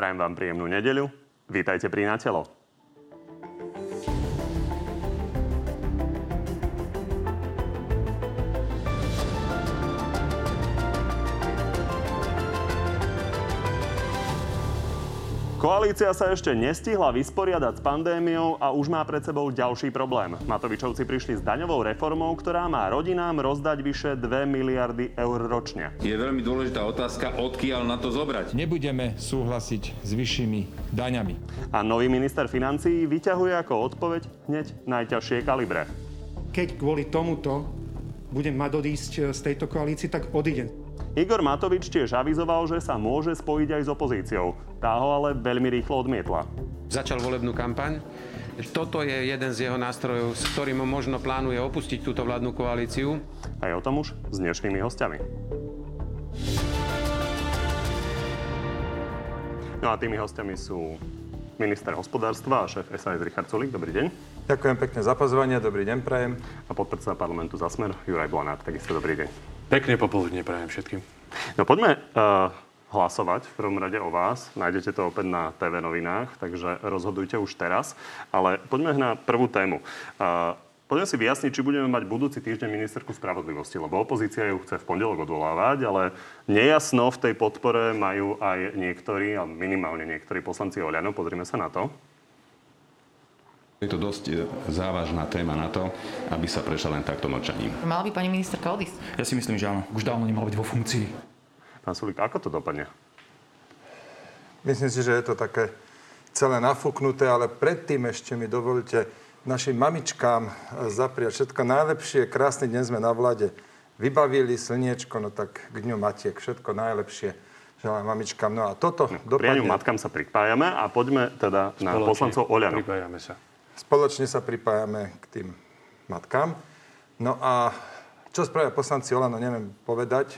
Prajem vám príjemnú nedeľu. Vítajte pri Na telo. Koalícia sa ešte nestihla vysporiadať s pandémiou a už má pred sebou ďalší problém. Matovičovci prišli s daňovou reformou, ktorá má rodinám rozdať vyše 2 miliardy eur ročne. Je veľmi dôležitá otázka, odkiaľ na to zobrať. Nebudeme súhlasiť s vyššími daňami. A nový minister financií vyťahuje ako odpoveď hneď najťažšie kalibre. Keď kvôli tomuto budem mať odísť z tejto koalície, tak odídem. Igor Matovič tiež avizoval, že sa môže spojiť aj s opozíciou. Tá ho ale veľmi rýchlo odmietla. Začal volebnú kampaň. Toto je jeden z jeho nástrojov, s ktorým možno plánuje opustiť túto vládnu koalíciu. Aj o tom už s dnešnými hostiami. No a tými hostiami sú minister hospodárstva a šéf SAS Richard Sulík. Dobrý deň. Ďakujem pekne za pozvanie. Dobrý deň prajem. A podpredseda parlamentu za Smer Juraj Blanár. Takisto dobrý deň. Pekne popoludne prajem všetkým. No poďme hlasovať v prvom rade o vás. Nájdete to opäť na TV novinách, takže rozhodujte už teraz. Ale poďme na prvú tému. Poďme si vyjasniť, či budeme mať budúci týždeň ministerku spravodlivosti, lebo opozícia ju chce v pondelok odvolávať, ale nejasno v tej podpore majú aj niektorí, a minimálne niektorí poslanci OĽaNO. Pozrime sa na to. Je to dosť závažná téma na to, aby sa prešla len takto mlčaním. Mala by pani ministerka odísť? Ja si myslím, že áno. Už dávno nemala byť vo funkcii. Pán Sulík, ako to dopadne? Myslím si, že je to také celé nafúknuté, ale predtým ešte mi dovolite našim mamičkám zapriať všetko najlepšie. Krásny deň sme na vláde vybavili, slniečko, no tak k dňu matiek všetko najlepšie. Želám mamičkám. No a toto dopadne. Pri dňu matkám sa pripájame a poďme teda na poslancov OĽaNO. Pripájame sa. Spoločne sa pripájame k tým matkám. No a čo spravia poslanci OĽaNO, neviem povedať,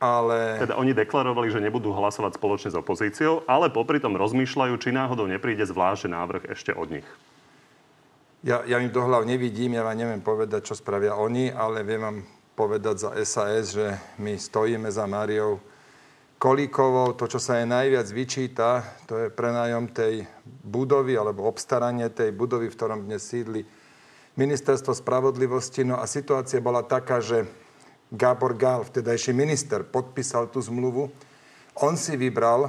ale... Teda oni deklarovali, že nebudú hlasovať spoločne s opozíciou, ale popri tom rozmýšľajú, či náhodou nepríde zvláštny návrh ešte od nich. Ja im do hlav nevidím, ja vám neviem povedať, čo spravia oni, ale viem vám povedať za SAS, že my stojíme za Mariou Kolíkovou. To, čo sa jej najviac vyčíta, to je prenájom tej budovy alebo obstaranie tej budovy, v ktorom dnes sídli ministerstvo spravodlivosti. No a situácia bola taká, že Gábor Gál, vtedajší minister, podpísal tú zmluvu. On si vybral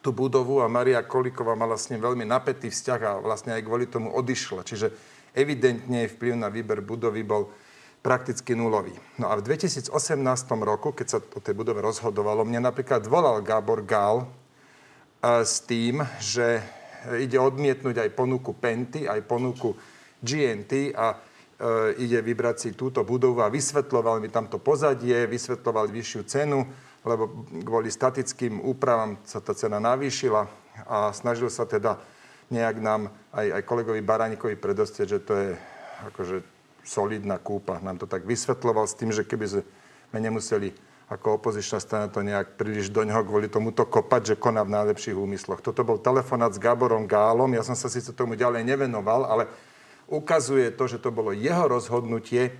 tú budovu a Maria Kolíková mala s ním veľmi napätý vzťah a vlastne aj kvôli tomu odišla. Čiže evidentne jej vplyv na výber budovy bol prakticky nulový. No a v 2018 roku, keď sa o tej budove rozhodovalo, mne napríklad volal Gábor Gál s tým, že ide odmietnúť aj ponuku Penty, aj ponuku GNT a ide vybrať si túto budovu a vysvetľoval mi tamto pozadie, vysvetľoval vyššiu cenu, lebo kvôli statickým úpravám sa tá cena navýšila a snažil sa teda nejak nám aj kolegovi Baráňkovi predostrieť, že to je akože solidná kúpa. Nám to tak vysvetľoval s tým, že keby sme nemuseli ako opozičná strana to nejak príliš do neho kvôli tomuto kopať, že koná v najlepších úmysloch. Toto bol telefonát s Gáborom Gálom. Ja som sa síce tomu ďalej nevenoval, ale ukazuje to, že to bolo jeho rozhodnutie.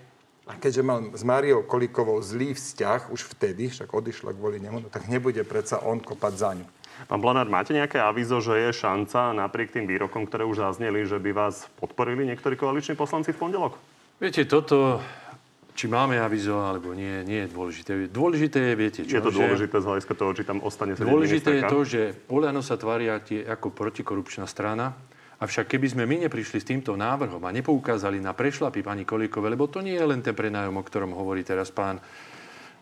A keďže mal s Máriou Kolíkovou zlý vzťah už vtedy, však odišla kvôli nemu, no tak nebude predsa on kopať za ňu. Pán Blanár, máte nejaké avízo, že je šanca napriek tým výrokom, ktoré už zazneli, že by vás podporili niektorí koaliční poslanci v pondelok? Viete, toto, či máme avizo, alebo nie, nie je dôležité. Dôležité je, viete čo? Je to dôležité z hľadiska toho, či tam ostane sedieť ministerka? Dôležité je to, že OĽaNO sa tvári ako protikorupčná strana. Avšak keby sme my neprišli s týmto návrhom a nepoukázali na prešlapy pani Kolíkové, lebo to nie je len ten prenájom, o ktorom hovorí teraz pán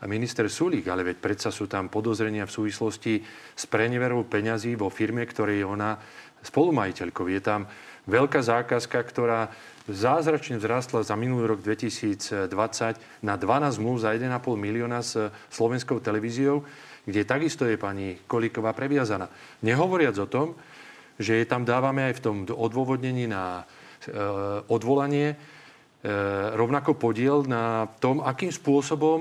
minister Sulík, ale veď predsa sú tam podozrenia v súvislosti s preneverou peňazí vo firme, ktorej je ona spolumajiteľkou. Je tam veľká zákazka, ktorá zázračne vzrastla za minulý rok 2020 na 12 zmluv za 1,5 milióna s Slovenskou televíziou, kde takisto je pani Kolíková previazaná. Nehovoriac o tom, že tam dávame aj v tom odôvodnení na odvolanie rovnako podiel na tom, akým spôsobom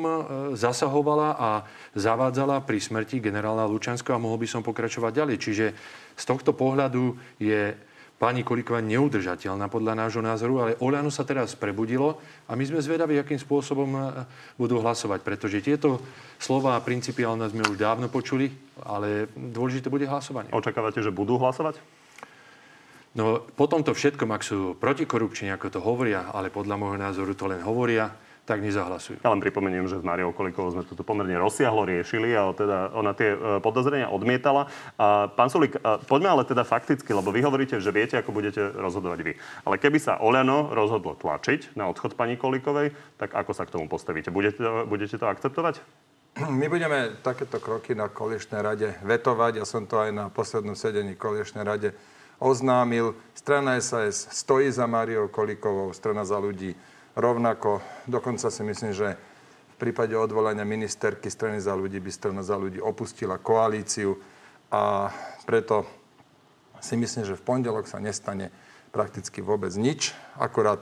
zasahovala a zavádzala pri smrti generála Lučanského a mohol by som pokračovať ďalej. Čiže z tohto pohľadu je pani Kolíková neudržateľná podľa nášho názoru, ale OĽaNO sa teraz prebudilo a my sme zvedaví, akým spôsobom budú hlasovať, pretože tieto slová principiálne sme už dávno počuli, ale dôležité bude hlasovanie. Očakávate, že budú hlasovať? No, po tomto všetkom, ak sú protikorupční, ako to hovoria, ale podľa môjho názoru to len hovoria, tak nezahlasujú. Ja len pripomeniem, že s Mariou Kolíkovou sme toto pomerne rozsiahlo riešili a teda ona tie podozrenia odmietala. A pán Sulík, poďme ale teda fakticky, lebo vy hovoríte, že viete, ako budete rozhodovať vy. Ale keby sa OĽaNO rozhodlo tlačiť na odchod pani Kolíkovej, tak ako sa k tomu postavíte? Budete to akceptovať? My budeme takéto kroky na koaličnej rade vetovať. Ja som to aj na poslednom sedení koaličnej rade oznámil. Strana SAS stojí za Mariou Kolíkovou, Strana za ľudí rovnako. Dokonca si myslím, že v prípade odvolania ministerky Strany za ľudí by Strana za ľudí opustila koalíciu a preto si myslím, že v pondelok sa nestane prakticky vôbec nič. Akurát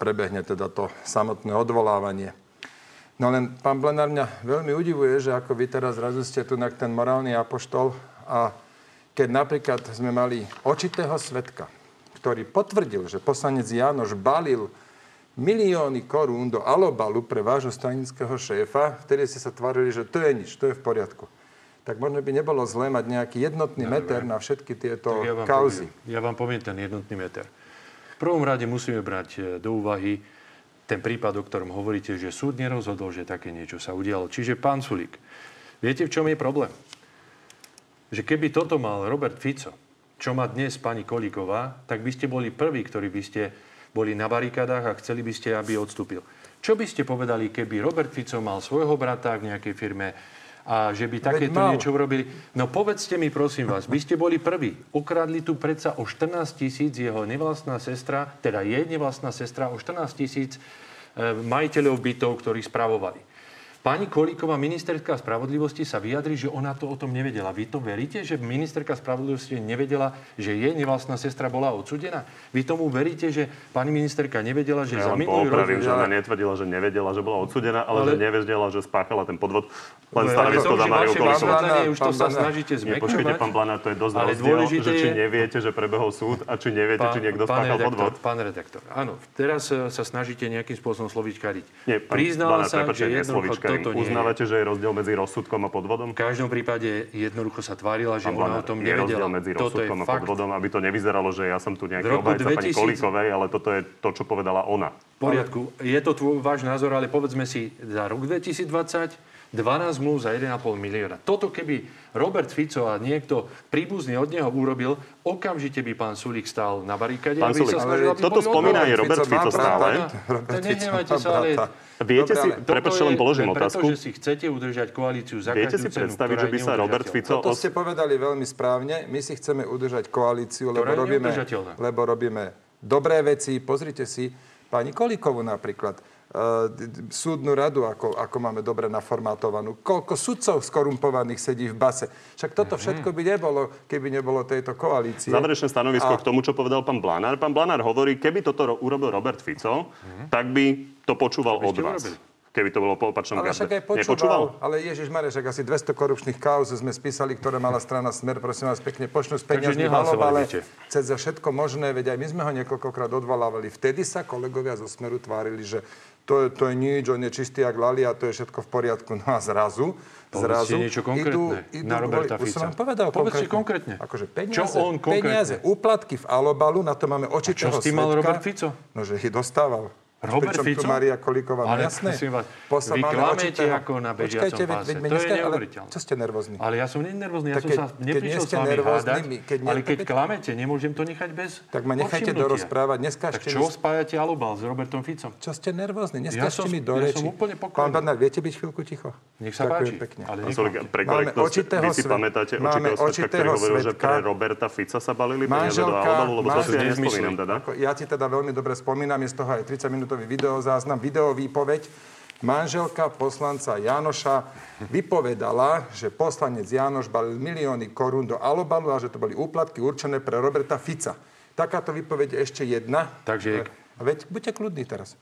prebehne teda to samotné odvolávanie. No len, pán Blanár, mňa veľmi udivuje, že ako vy teraz zrazu ste tu na ten morálny apoštol a keď napríklad sme mali očitého svedka, ktorý potvrdil, že poslanec Jánoš balil milióny korún do Alobalu pre vášho stranického šéfa, vtedy ste sa tvárili, že to je nič, to je v poriadku. Tak možno by nebolo zlé mať nejaký jednotný meter na všetky tieto kauzy. Ja vám poviem ten jednotný meter. V prvom rade musíme brať do úvahy ten prípad, o ktorom hovoríte, že súd nerozhodol, že také niečo sa udialo. Čiže, pán Sulík, viete, v čom je problém? Že keby toto mal Robert Fico, čo má dnes pani Kolíková, tak by ste boli prví, ktorí by ste boli na barikádach a chceli by ste, aby odstúpil. Čo by ste povedali, keby Robert Fico mal svojho brata v nejakej firme a že by takéto niečo urobili? No povedzte mi, prosím vás, by ste boli prví. Ukradli tu predsa o 14 000 jeho nevlastná sestra, teda jej nevlastná sestra, o 14 000 majiteľov bytov, ktorí spravovali. Pani Kolíková, ministerka spravodlivosti, sa vyjadri, že ona to o tom nevedela. Vy to veríte, že ministerka spravodlivosti nevedela, že jej nevlastná sestra bola odsúdená? Vy tomu veríte, že pani ministerka nevedela, že ja za minulý rok... Ja že ona netvrdila, že nevedela, že bola odsúdená, ale že nevedela, že spáchala ten podvod. Len stanovisko za Mariu Kolíkovú. Už to sa snažíte zmekovať. Nepočkajte, pán Blanár, to je dosť rozdiel, že či neviete, že prebehol súd a či neviete, či niekto spáchal podvod. Pán redaktor, áno, teraz sa snažíte nejakým spôsobom slovíčkariť. Priznala sa, že jednoducho uznávate, že je rozdiel medzi rozsudkom a podvodom? V každom prípade jednoducho sa tvárila, že ona o tom nevedela. Je rozdiel medzi rozsudkom a podvodom, aby to nevyzeralo, že ja som tu nejaký obhajca pani Kolíkovej, ale toto je to, čo povedala ona. V poriadku, je to váš názor, ale povedzme si, za rok 2020... 12 mluv za 1,5 milióna. Toto keby Robert Fico a niekto príbuzný od neho urobil, okamžite by pán Sulík stál na barikáde. Pán Sulík, toto spomína aj Robert Fico stále. Nehnevajte sa, ale... Viete si, prepáčte, len položím otázku. Pretože si chcete udržať koalíciu za každú cenu. Viete si predstaviť, že by sa Robert Fico... Toto ste povedali veľmi správne. My si chceme udržať koalíciu, lebo robíme dobré veci. Pozrite si pani Kolíkovú napríklad. Súdnu radu, ako máme dobre naformátovanú. Koľko sudcov skorumpovaných sedí v base. Však toto všetko by nebolo, keby nebolo tejto koalície. Záverečné stanovisko k tomu, čo povedal pán Blanár. Pán Blanár hovorí, keby toto urobil Robert Fico, tak by to počúval od vás. Urobili? Keby to bolo po opačnom garde. Nepočúval? Ale Ježišmarja, však asi 200 korupčných kauz sme spísali, ktoré mala strana Smer, prosím vás pekne, počnú s peniazmi v Alobale, cez za všetko možné, veď aj my sme ho niekoľkokrát odvolávali. Vtedy sa kolegovia zo Smeru tvárili, že to je nič, on je čistý jak lalia, to je všetko v poriadku. No a zrazu niečo konkrétne idú na Roberta Fica. Už som vám povedal konkrétne. Akože peniaze, úplatky v Alobalu, na to máme očitého svedka. A čo s tým mal Robert Fico? No, že ich dostával. Robert Fico? Maria Kolíková, ale jasné. Vy klamete ako na bežiacom páse. To je neuveriteľné. Čo ste nervózni? Ale ja som nervózny. Ja som sa neprišiel s vami hádať. Ale keď klamete, nemôžem to nechať bez povšimnutia. Tak ma nechajte dorozprávať. Tak čo spájate Alobal s Robertom Ficom? Čo ste nervózni? Neskážte mi do reči. Ja som úplne pokojný. Pán Blanár, viete byť chvíľku ticho? Nech sa páči. Máme očitého svedka. Máme očitého svedka. Roberta Fica sa balili peniaze do Alobalu, lebo to si nespomínam. Ja ti teda veľmi dobre spomínam, je z toho aj 30 minút videozáznam, videovýpoveď. Manželka poslanca Jánoša vypovedala, že poslanec Jánoš balil milióny korún do Alobalu a že to boli úplatky určené pre Roberta Fica. Takáto výpoveď je ešte jedna. Takže... Veď buďte kľudní teraz.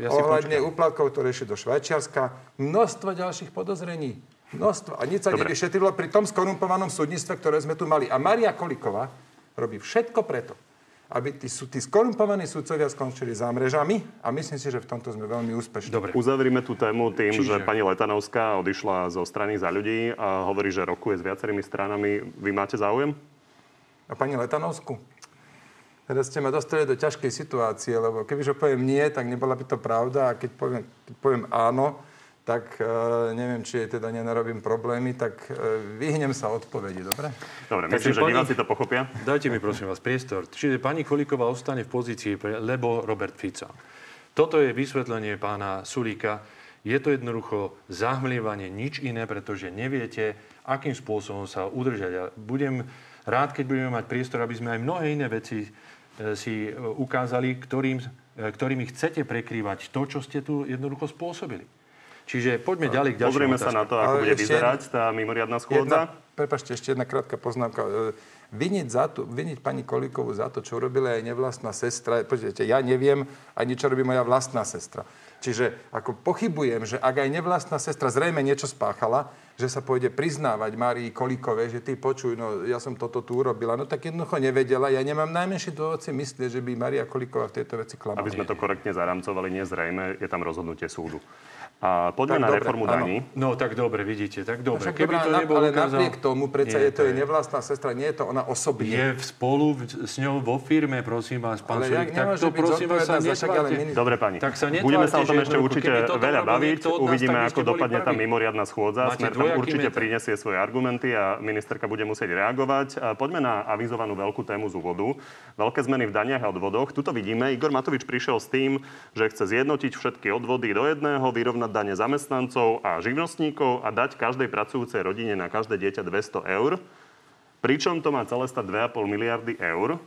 Ja ohľadne úplatkov, ktoré išli do Švajčiarska, množstvo ďalších podozrení. Množstvo. A nič sa nevyšetrilo pri tom skorumpovanom súdnictve, ktoré sme tu mali. A Maria Kolíková robí všetko preto, aby tí skorumpovaní sudcovia skončili za mrežami a myslím si, že v tomto sme veľmi úspešní. Dobre. Uzavrime tú tému tým, že pani Letanovská odišla zo strany Za ľudí a hovorí, že rokuje s viacerými stranami. Vy máte záujem? A pani Letanovskú? Teraz ste ma dostali do ťažkej situácie, lebo kebyže poviem nie, tak nebola by to pravda a keď poviem áno, tak neviem, či jej teda nenarobím problémy, tak vyhnem sa odpovedi, dobre? Dobre, myslím, že diváci to pochopia. Dajte mi, prosím vás, priestor. Čiže pani Kolíková ostane v pozícii, lebo Robert Fico. Toto je vysvetlenie pána Sulíka. Je to jednoducho zahmlievanie, nič iné, pretože neviete, akým spôsobom sa udržať. Ja budem rád, keď budeme mať priestor, aby sme aj mnohé iné veci si ukázali, ktorými chcete prekrývať to, čo ste tu jednoducho spôsobili. Čiže poďme ďalej k ďalším otázkom. Pozrieme sa na to, ako bude vyzerať tá mimoriadna schôdza. Prepáčte, ešte jedna krátka poznámka. Viniť pani Kolíkovú za to, čo urobila jej nevlastná sestra. Počujete, ja neviem ani, čo robí moja vlastná sestra. Čiže ako pochybujem, že ak aj nevlastná sestra zrejme niečo spáchala, že sa pôjde priznávať Márii Kolíkovej, že ty počuj, no ja som toto tu urobila, no tak jednoducho nevedela. Ja nemám najmenší dôvod si myslieť, že by Mária Kolíková v tejto veci klamala. Aby sme to korektne zaramcovali, nie zrejme, je tam rozhodnutie súdu. A poďme na reformu daní. No tak dobre, vidíte, tak dobre. Keby to nebolo ukázal, ale napriek tomu, predsa je to jej nevlastná sestra, nie je to ona osobne. Je spolu s ňou vo firme, prosím vás, pán Sulík. Tak to prosím vás sa netvárte. Dobre, pani. Budeme sa o tom ešte určite veľa baviť. Uvidíme, ako dopadne tá mimoriadna schôdza. Smer tam určite prinesie svoje argumenty a ministerka bude musieť reagovať. A poďme na avizovanú veľkú tému z úvodu. Veľké zmeny v daniach a odvodoch. Tuto vidíme, Igor Matovič prišiel s tým, že chce zjednotiť všetky odvody do jedného, vyrovnať dane zamestnancov a živnostníkov a dať každej pracujúcej rodine na každé dieťa 200 eur. Pričom to má celé stať 2,5 miliardy eur,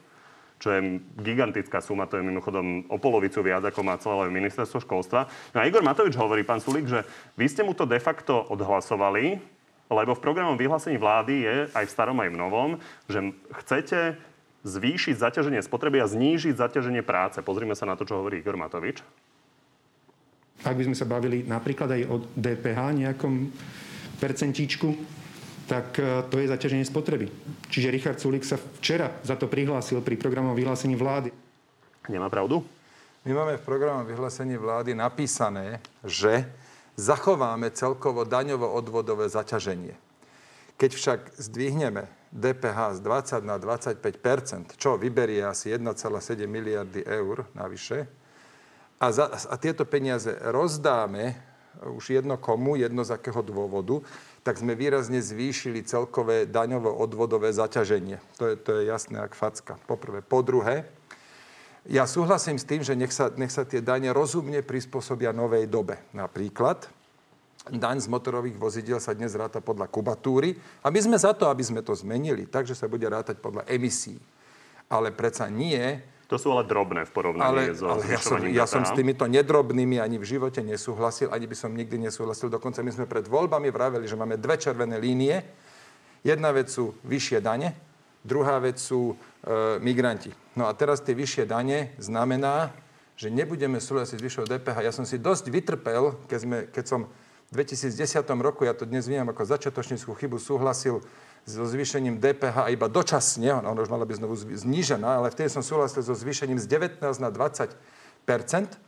čo je gigantická suma, to je mimochodom o polovicu viac, ako má celé ministerstvo školstva. No a Igor Matovič hovorí, pán Sulík, že vy ste mu to de facto odhlasovali, lebo v programovom vyhlásení vlády je, aj v starom, aj v novom, že chcete zvýšiť zaťaženie spotreby a znížiť zaťaženie práce. Pozrime sa na to, čo hovorí Igor Matovič. Ak by sme sa bavili napríklad aj o DPH nejakom percentíčku, tak to je zaťaženie spotreby. Čiže Richard Sulík sa včera za to prihlásil pri programovom vyhlásení vlády. Nemá pravdu? My máme v programovom vyhlásení vlády napísané, že zachováme celkovo daňovo-odvodové zaťaženie. Keď však zdvihneme DPH z 20 na 25%, čo vyberie asi 1,7 miliardy eur navyše, a tieto peniaze rozdáme už jedno komu, jedno z akého dôvodu, tak sme výrazne zvýšili celkové daňovo-odvodové zaťaženie. To je jasné ako facka. Po prvé. Po druhé, ja súhlasím s tým, že nech sa tie dane rozumne prispôsobia novej dobe. Napríklad, daň z motorových vozidiel sa dnes ráta podľa kubatúry a my sme za to, aby sme to zmenili, takže sa bude rátať podľa emisí. Ale predsa nie. To sú ale drobné v porovnaní so zvyšovaním DPH. Ja som s týmito nedrobnými ani v živote nesúhlasil, ani by som nikdy nesúhlasil. Dokonca my sme pred voľbami vraveli, že máme dve červené línie. Jedna vec sú vyššie dane, druhá vec sú migranti. No a teraz tie vyššie dane znamená, že nebudeme súhlasiť s vyššou DPH. Ja som si dosť vytrpel, keď som v 2010 roku, ja to dnes vnímam ako začiatočníckú chybu, súhlasil so zvýšením DPH iba dočasne, ona už mala byť znovu znížená, ale vtedy som súhlasil so zvýšením z 19 na 20 %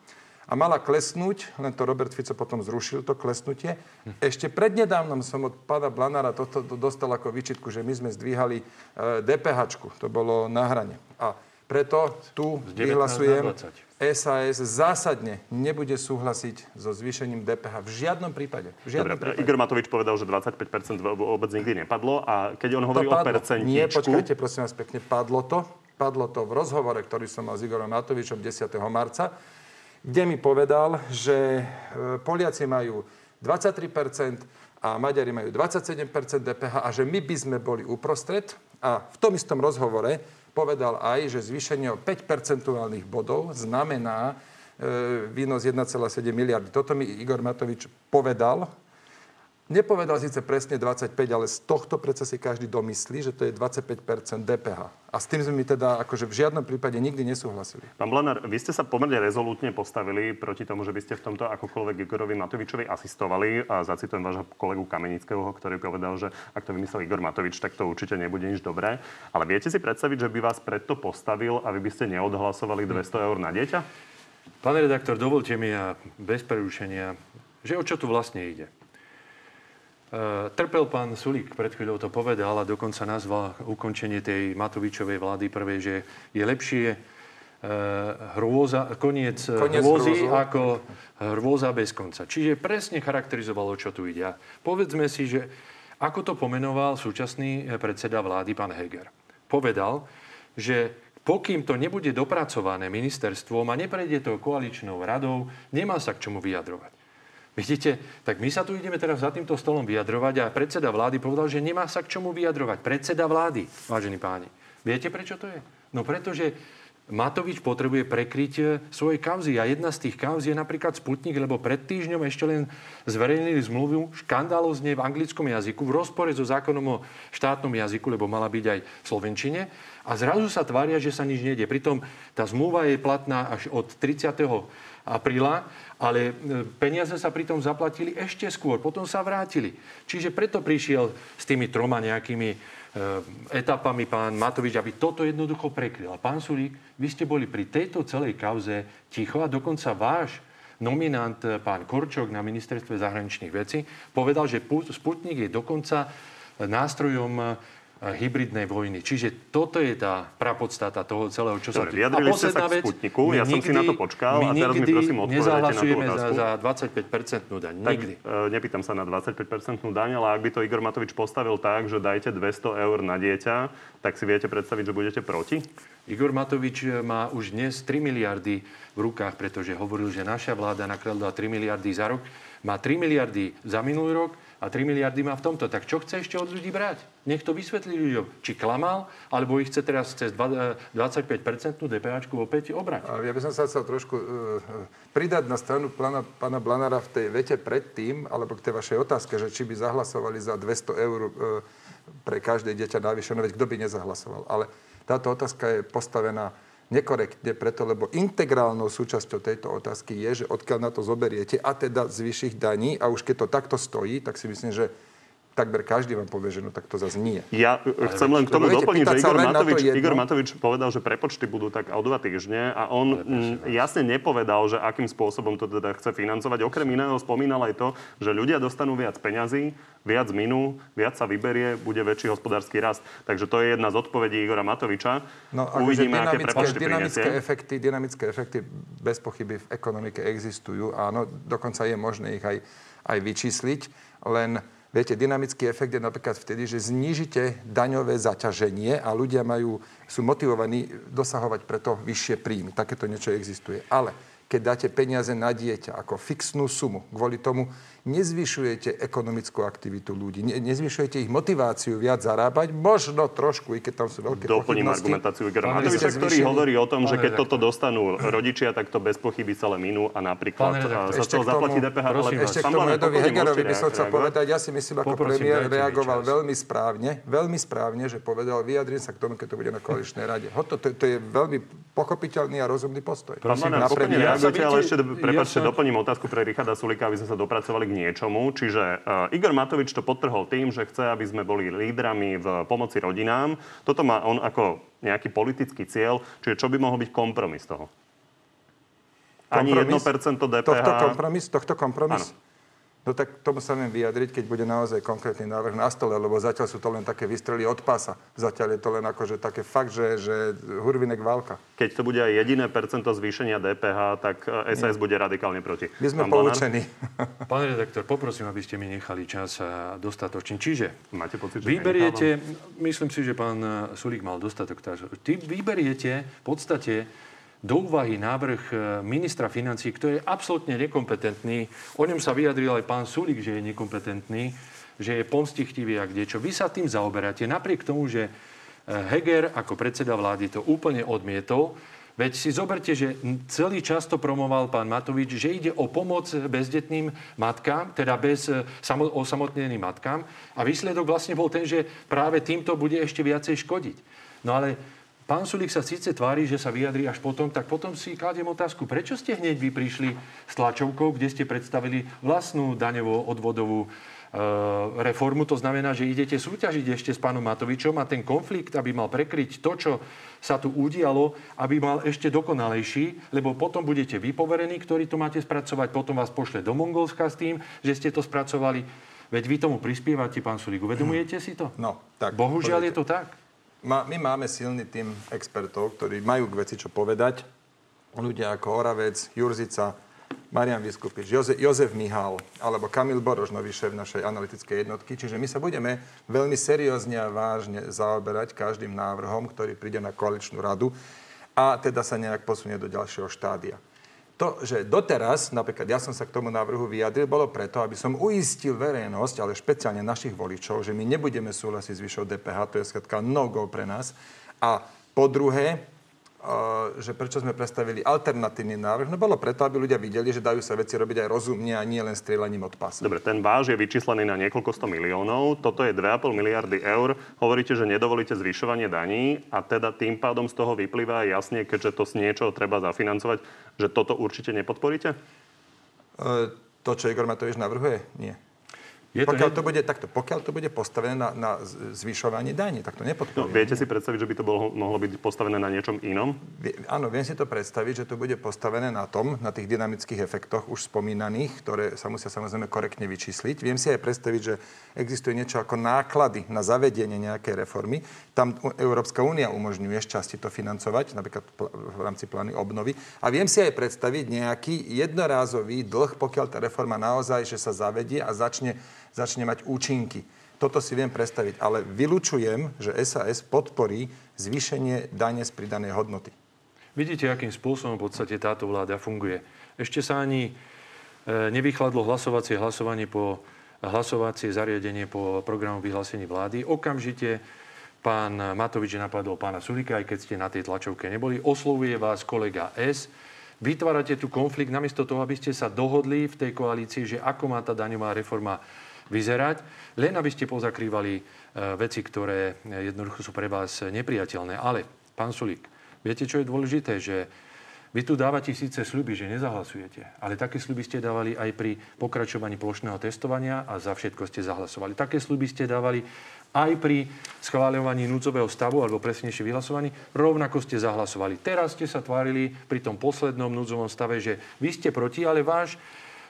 a mala klesnúť, len to Robert Fico potom zrušil, to klesnutie. Ešte prednedávnom som od pána Blanára toto dostal ako výčitku, že my sme zdvíhali DPH-čku, to bolo na hrane. A preto tu vyhlasujem, SAS zásadne nebude súhlasiť so zvýšením DPH v žiadnom prípade. Dobre, Igor Matovič povedal, že 25% vôbec nikdy nepadlo a keď on hovoril o percentičku... Nie, počkajte, prosím vás pekne, padlo to v rozhovore, ktorý som mal s Igorom Matovičom 10. marca, kde mi povedal, že Poliaci majú 23% a Maďari majú 27% DPH a že my by sme boli uprostred a v tom istom rozhovore povedal aj, že zvýšenie o 5% bodov znamená výnos 1,7 miliardy. Toto mi Igor Matovič povedal Nepovedal síce presne 25, ale z tohto predsa si každý domyslí, že to je 25% DPH. A s tým sme my teda akože v žiadnom prípade nikdy nesúhlasili. Pán Blanár, vy ste sa pomerne rezolútne postavili proti tomu, že by ste v tomto akokoľvek Igorovi Matovičovi asistovali. A zacitujem vášho kolegu Kamenického, ktorý povedal, že ak to vymyslel Igor Matovič, tak to určite nebude nič dobré. Ale viete si predstaviť, že by vás predto postavil a vy by ste neodhlasovali 200 eur na dieťa? Pán redaktor, dovolte mi a bez prerušenia, že o čo tu vlastne ide? Trpel pán Sulík, pred chvíľou to povedal a dokonca nazval ukončenie tej Matovičovej vlády prvej, že je lepšie koniec hrôzy ako hrôza bez konca. Čiže presne charakterizovalo, čo tu ide. Povedzme si, že ako to pomenoval súčasný predseda vlády, pán Heger. Povedal, že pokým to nebude dopracované ministerstvom a neprejde to koaličnou radou, nemá sa k čomu vyjadrovať. Vidíte, tak my sa tu ideme teraz za týmto stolom vyjadrovať a predseda vlády povedal, že nemá sa k čomu vyjadrovať. Predseda vlády, vážení páni. Viete, prečo to je? No pretože Matovič potrebuje prekryť svoje kauzy a jedna z tých kauz je napríklad Sputnik, lebo pred týždňom ešte len zverejnili zmluvu škandálozne v anglickom jazyku, v rozpore so zákonom o štátnom jazyku, lebo mala byť aj v slovenčine. A zrazu sa tvária, že sa nič nejde. Pritom tá zmluva je platná až od 30. apríla, ale peniaze sa pritom zaplatili ešte skôr, potom sa vrátili. Čiže preto prišiel s tými troma nejakými etapami pán Matovič, aby toto jednoducho prekryl. A pán Sulík, vy ste boli pri tejto celej kauze ticho a dokonca váš nominant, pán Korčok na ministerstve zahraničných vecí, povedal, že Sputnik je dokonca nástrojom hybridnej vojny. Čiže toto je tá prapodstata toho celého, čo sa tu... A posledná vec, ja som si na to počkal a teraz mi prosím odpovedajte na tú otázku. za 25% daň. Nikdy. Tak, nepýtam sa na 25% daň, ale ak by to Igor Matovič postavil tak, že dajte 200 eur na dieťa, tak si viete predstaviť, že budete proti? Igor Matovič má už dnes 3 miliardy v rukách, pretože hovoril, že naša vláda nakladala 3 miliardy za rok. Má 3 miliardy za minulý rok, a 3 miliardy má v tomto. Tak čo chce ešte od ľudí brať? Nech to vysvetlí ľuďom. Či klamal, alebo ich chce teraz cez 25% DPH opäť obrať. Ja by som sa chcel trošku pridať na stranu pána Blanára v tej vete predtým, alebo k tej vašej otázke, že či by zahlasovali za 200 eur pre každé dieťa navyše. No veď kto by nezahlasoval. Ale táto otázka je postavená nekorektne preto, lebo integrálnou súčasťou tejto otázky je, že odkiaľ na to zoberiete a teda z vyšších daní a už keď to takto stojí, tak si myslím, že takmer každý vám povie, že no tak to zase nie. Ja chcem len k tomu doplniť, že Igor Matovič povedal, že prepočty budú tak o 2 týždne a on jasne nepovedal, že akým spôsobom to teda chce financovať. Okrem iného spomínal aj to, že ľudia dostanú viac peňazí, viac minú, viac sa vyberie, bude väčší hospodársky rast. Takže to je jedna z odpovedí Igora Matoviča. No, uvidíme, aké prepočty prinesie. Dynamické efekty bez pochyby v ekonomike existujú. Áno, dokonca je možné ich aj vyčísliť, len viete, dynamický efekt je napríklad vtedy, že znížite daňové zaťaženie a ľudia sú motivovaní dosahovať preto vyššie príjmy. Takéto niečo existuje. Ale keď dáte peniaze na dieťa ako fixnú sumu, kvôli tomu nezvyšujete ekonomickú aktivitu ľudí, nezvyšujete ich motiváciu viac zarábať, možno trošku, i keď tam sú veľké pochybnosti. Doplním argumentáciu Igora Matoviča, ktorý hovorí o tom, že keď toto dostanú rodičia, tak to bez pochyby celé minú a napríklad sa to zaplatí DPH. Ešte k tomu Edovi Hegerovi by som chcel povedať, ja si myslím, ako premiér reagoval veľmi správne, že povedal, vyjadrím sa k tomu, keď to bude na koaličnej rade. To je veľmi pochopiteľný a rozumný postoj. Prepáčte, doplním otázku pre Richarda Sulíka, aby sme sa dopracovali k niečomu. Čiže Igor Matovič to podtrhol tým, že chce, aby sme boli lídrami v pomoci rodinám. Toto má on ako nejaký politický cieľ. Čiže čo by mohol byť kompromis toho? Ani 1% DPH? Tohto kompromis? Áno. No tak tomu sa viem vyjadriť, keď bude naozaj konkrétny návrh na stole, lebo zatiaľ sú to len také výstrely od pása. Zatiaľ je to len akože také fakt, že hurvinek válka. Keď to bude aj jediné percento zvýšenia DPH, tak SAS bude radikálne proti. My sme poučení. Pán redaktor, poprosím, aby ste mi nechali čas dostatočný. Čiže máte pocit, že vyberiete, myslím si, že pán Sulík mal dostatok. Vyberiete v podstate do úvahy návrh ministra financií, ktorý je absolútne nekompetentný. O ňom sa vyjadril aj pán Sulík, že je nekompetentný, že je pomstichtivý a kdečo. Vy sa tým zaoberáte, napriek tomu, že Heger ako predseda vlády to úplne odmietol. Veď si zoberte, že celý čas to promoval pán Matovič, že ide o pomoc bezdetným matkám, teda bez osamotneným matkám. A výsledok vlastne bol ten, že práve týmto bude ešte viacej škodiť. No ale pán Sulík sa síce tvári, že sa vyjadrí až potom, tak potom si kladiem otázku, prečo ste hneď vy prišli s tlačovkou, kde ste predstavili vlastnú daňovú odvodovú reformu, to znamená, že idete súťažiť ešte s pánom Matovičom a ten konflikt, aby mal prekryť to, čo sa tu udialo, aby mal ešte dokonalejší, lebo potom budete vy poverení, ktorí to máte spracovať, potom vás pošle do Mongolska s tým, že ste to spracovali. Veď vy tomu prispievate, pán Sulík, uvedomujete si to? No, tak. Bohužiaľ povedete. Je to tak. My máme silný tím expertov, ktorí majú k veci čo povedať. Ľudia ako Oravec, Jurzica, Marian Vyskupič, Jozef Mihál alebo Kamil Boroš, nový šéf našej analytickej jednotky. Čiže my sa budeme veľmi seriózne a vážne zaoberať každým návrhom, ktorý príde na koaličnú radu a teda sa nejak posunie do ďalšieho štádia. To, že doteraz, napríklad ja som sa k tomu návrhu vyjadril, bolo preto, aby som uistil verejnosť, ale špeciálne našich voličov, že my nebudeme súhlasiť s vyššou DPH, to je skrátka no-go pre nás. A po druhé, že prečo sme predstavili alternatívny návrh, no bolo preto, aby ľudia videli, že dajú sa veci robiť aj rozumne a nie len strieľaním od pása. Dobre, ten váš je vyčíslený na niekoľko 100 miliónov, toto je 2,5 miliardy eur, hovoríte, že nedovolíte zvyšovanie daní a teda tým pádom z toho vyplýva jasne, keďže to z niečoho treba zafinancovať, že toto určite nepodporíte? To, čo Igor Matovič navrhuje? Nie. Pokiaľ to bude postavené na zvyšovanie daní, tak to nepodporujem. No, viete si predstaviť, že by to mohlo byť postavené na niečom inom? Áno, viem si to predstaviť, že to bude postavené na tých dynamických efektoch už spomínaných, ktoré sa musia samozrejme korektne vyčísliť. Viem si aj predstaviť, že existuje niečo ako náklady na zavedenie nejakej reformy. Tam Európska únia umožňuje z časti to financovať, napríklad v rámci plány obnovy. A viem si aj predstaviť nejaký jednorázový dlh, pokiaľ tá reforma naozaj, že sa zavedie a začne mať účinky. Toto si viem predstaviť, ale vylučujem, že SAS podporí zvýšenie dane z pridanej hodnoty. Vidíte, akým spôsobom v podstate táto vláda funguje. Ešte sa ani nevychladlo hlasovacie zariadenie po programu vyhlásení vlády. Okamžite pán Matovič napadol pána Sulíka, aj keď ste na tej tlačovke neboli. Oslovuje vás kolega S., vytvárate tu konflikt namiesto toho, aby ste sa dohodli v tej koalícii, že ako má tá daňová reforma vyzerať, len aby ste pozakrývali veci, ktoré jednoducho sú pre vás nepriateľné. Ale, pán Sulík, viete, čo je dôležité? Že vy tu dávate síce sľuby, že nezahlasujete, ale také sľuby ste dávali aj pri pokračovaní plošného testovania a za všetko ste zahlasovali. Také sľuby ste dávali aj pri schváľovaní núdzového stavu, alebo presnejšie vyhlasovaní, rovnako ste zahlasovali. Teraz ste sa tvárili pri tom poslednom núdzovom stave, že vy ste proti, ale váš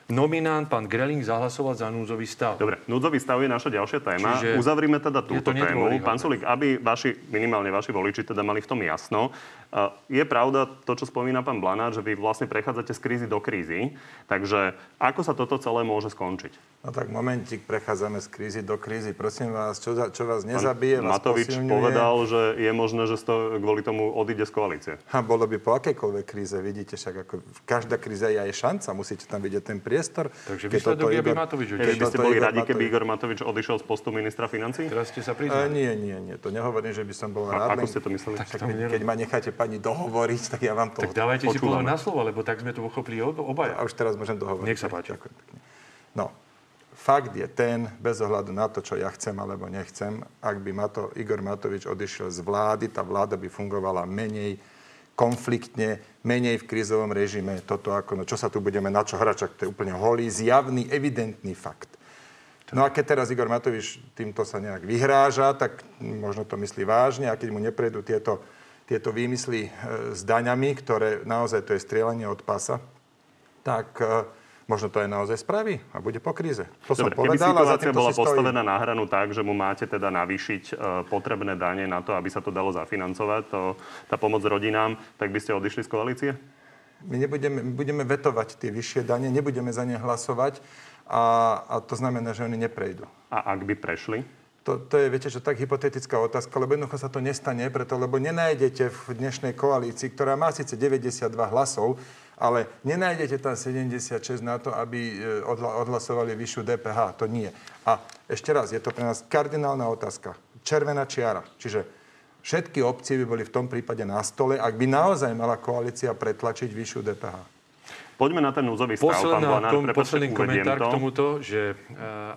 nominant, pán Gröhling, zahlasoval za núdzový stav. Dobre, núdzový stav je naša ďalšia téma. Čiže uzavrime teda túto tému. Pán Sulík, aby minimálne vaši voliči teda mali v tom jasno, je pravda to, čo spomína pán Blanár, že vy vlastne prechádzate z krízy do krízy. Takže ako sa toto celé môže skončiť? No tak momentík, prechádzame z krízy do krízy. Prosím vás, čo vás nezabije, pán vás Matovič posilňuje. Povedal, že je možné, že kvôli tomu odíde z koalície. A bolo by po akejkoľvek kríze, vidíte, však ako každá kríza je aj šanca, musíte tam vidieť ten priestor. Takže výsledok je by Matovič. Keď by ste boli radi, keby Igor Matovič odišiel z postu ministra financií? Teraz ste sa priznali. Nie, to nehovorím, že by som bol rád. Ako ste to mysleli? Keď ma necháte ani dohovoriť, tak ja vám to tak dávajte si pohľad na slovo, lebo tak sme to pochopili obaja. A už teraz môžem dohovoriť. Nech sa páči. No, fakt je ten, bez ohľadu na to, čo ja chcem alebo nechcem, ak by Igor Matovič odišiel z vlády, tá vláda by fungovala menej konfliktne, menej v krízovom režime. Toto ako, no čo sa tu budeme, na čo hrať, to je úplne holý, zjavný, evidentný fakt. No a keď teraz Igor Matovič týmto sa nejak vyhráža, tak možno to myslí vážne a keď mu neprejdú tieto výmysly s daňami, ktoré naozaj to je strieľanie od pasa, tak možno to aj naozaj spraví a bude po kríze. To som povedal, keby situácia bola postavená na hranu tak, že mu máte teda navýšiť potrebné dane na to, aby sa to dalo zafinancovať, tá pomoc rodinám, tak by ste odišli z koalície? My budeme vetovať tie vyššie dane, nebudeme za ne hlasovať a to znamená, že oni neprejdú. A ak by prešli? To je, viete, že tak hypotetická otázka, lebo jednoducho sa to nestane, lebo nenájdete v dnešnej koalícii, ktorá má síce 92 hlasov, ale nenájdete tam 76 na to, aby odhlasovali vyššiu DPH. To nie. A ešte raz, je to pre nás kardinálna otázka. Červená čiara. Čiže Všetky opcie by boli v tom prípade na stole, ak by naozaj mala koalícia pretlačiť vyššiu DPH. Poďme na ten núzový stav. Posledný komentár k tomuto, že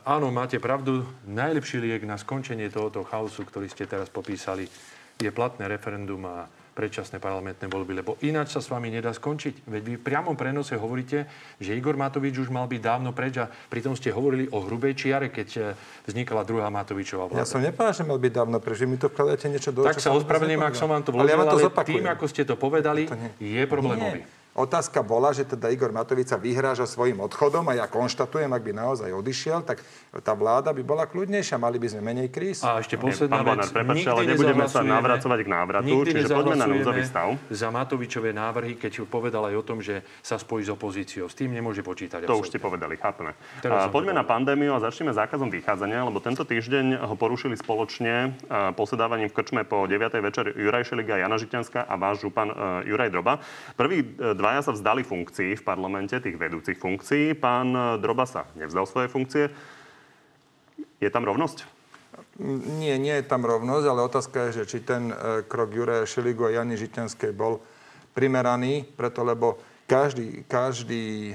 áno, máte pravdu, najlepší liek na skončenie tohoto chaosu, ktorý ste teraz popísali, je platné referendum a predčasné parlamentné voľby, lebo ináč sa s vami nedá skončiť. Veď vy v priamom prenose hovoríte, že Igor Matovič už mal byť dávno preč a pritom ste hovorili o hrubej čiare, keď vznikala druhá Matovičová vláda. Ja som nepovedal, že mal byť dávno preč, že mi to vkladáte niečo do... Tak sa ospravedlňujem, ak som vám to vložil, ale tým, ako ste to povedali, to je problémový. Nie. Otázka bola, že teda Igor Matovič sa vyhráža svojím odchodom a ja konštatujem, ak by naozaj odišiel, tak tá vláda by bola kľudnejšia, mali by sme menej kríz. A ešte posledná vec, ale nebudeme sa navracovať k návratu, čiže poďme na núdzový stav. Za Matovičové návrhy, keď povedal aj o tom, že sa spojí s opozíciou, s tým nemôže počítať. To už ste povedali, chápeme. Poďme na pandémiu a začneme zákazom vychádzania, lebo tento týždeň ho porušili spoločne posedávaním v krčme po 9:00 večer Juraj Šeliga, Jana Žitňanská a váš župan Juraj Droba. Prvý dvaja sa vzdali funkcií v parlamente, tých vedúcich funkcií. Pán Droba sa nevzdal svoje funkcie. Je tam rovnosť? Nie, nie je tam rovnosť, ale otázka je, že či ten krok Juraja Šeligu a Jany Žitňanskej bol primeraný, preto lebo každý